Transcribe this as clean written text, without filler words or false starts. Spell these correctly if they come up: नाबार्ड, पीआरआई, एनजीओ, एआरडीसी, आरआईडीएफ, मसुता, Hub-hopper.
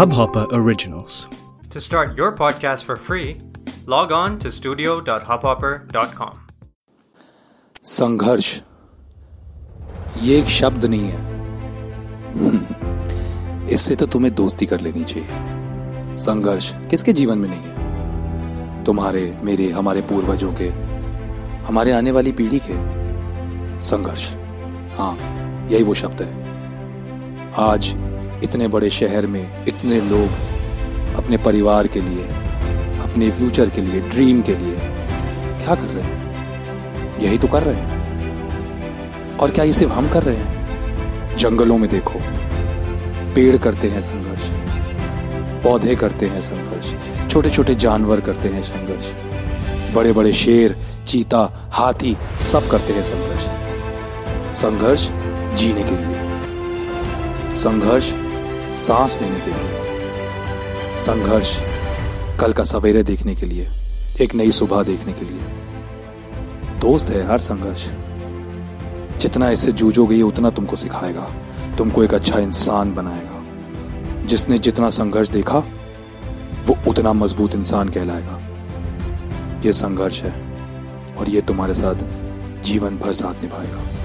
Hub-hopper Originals. To start your podcast for free, log on to studio.hubhopper.com. संघर्ष ये एक शब्द नहीं है, इससे तो तुम्हें दोस्ती कर लेनी चाहिए। संघर्ष किसके जीवन में नहीं है? तुम्हारे, मेरे, हमारे पूर्वजों के, हमारे आने वाली पीढ़ी के। संघर्ष, हाँ, यही वो शब्द है। आज इतने बड़े शहर में इतने लोग अपने परिवार के लिए, अपने फ्यूचर के लिए, ड्रीम के लिए क्या कर रहे हैं? यही तो कर रहे हैं। और क्या ये सिर्फ हम कर रहे हैं? जंगलों में देखो, पेड़ करते हैं संघर्ष, पौधे करते हैं संघर्ष, छोटे छोटे जानवर करते हैं संघर्ष, बड़े बड़े शेर, चीता, हाथी सब करते हैं संघर्ष। संघर्ष जीने के लिए, संघर्ष सांस लेने के लिए, संघर्ष कल का सवेरे देखने के लिए, एक नई सुबह देखने के लिए। दोस्त है हर संघर्ष। जितना इससे जूझोगे उतना तुमको सिखाएगा, तुमको एक अच्छा इंसान बनाएगा। जिसने जितना संघर्ष देखा वो उतना मजबूत इंसान कहलाएगा। ये संघर्ष है और ये तुम्हारे साथ जीवन भर साथ निभाएगा।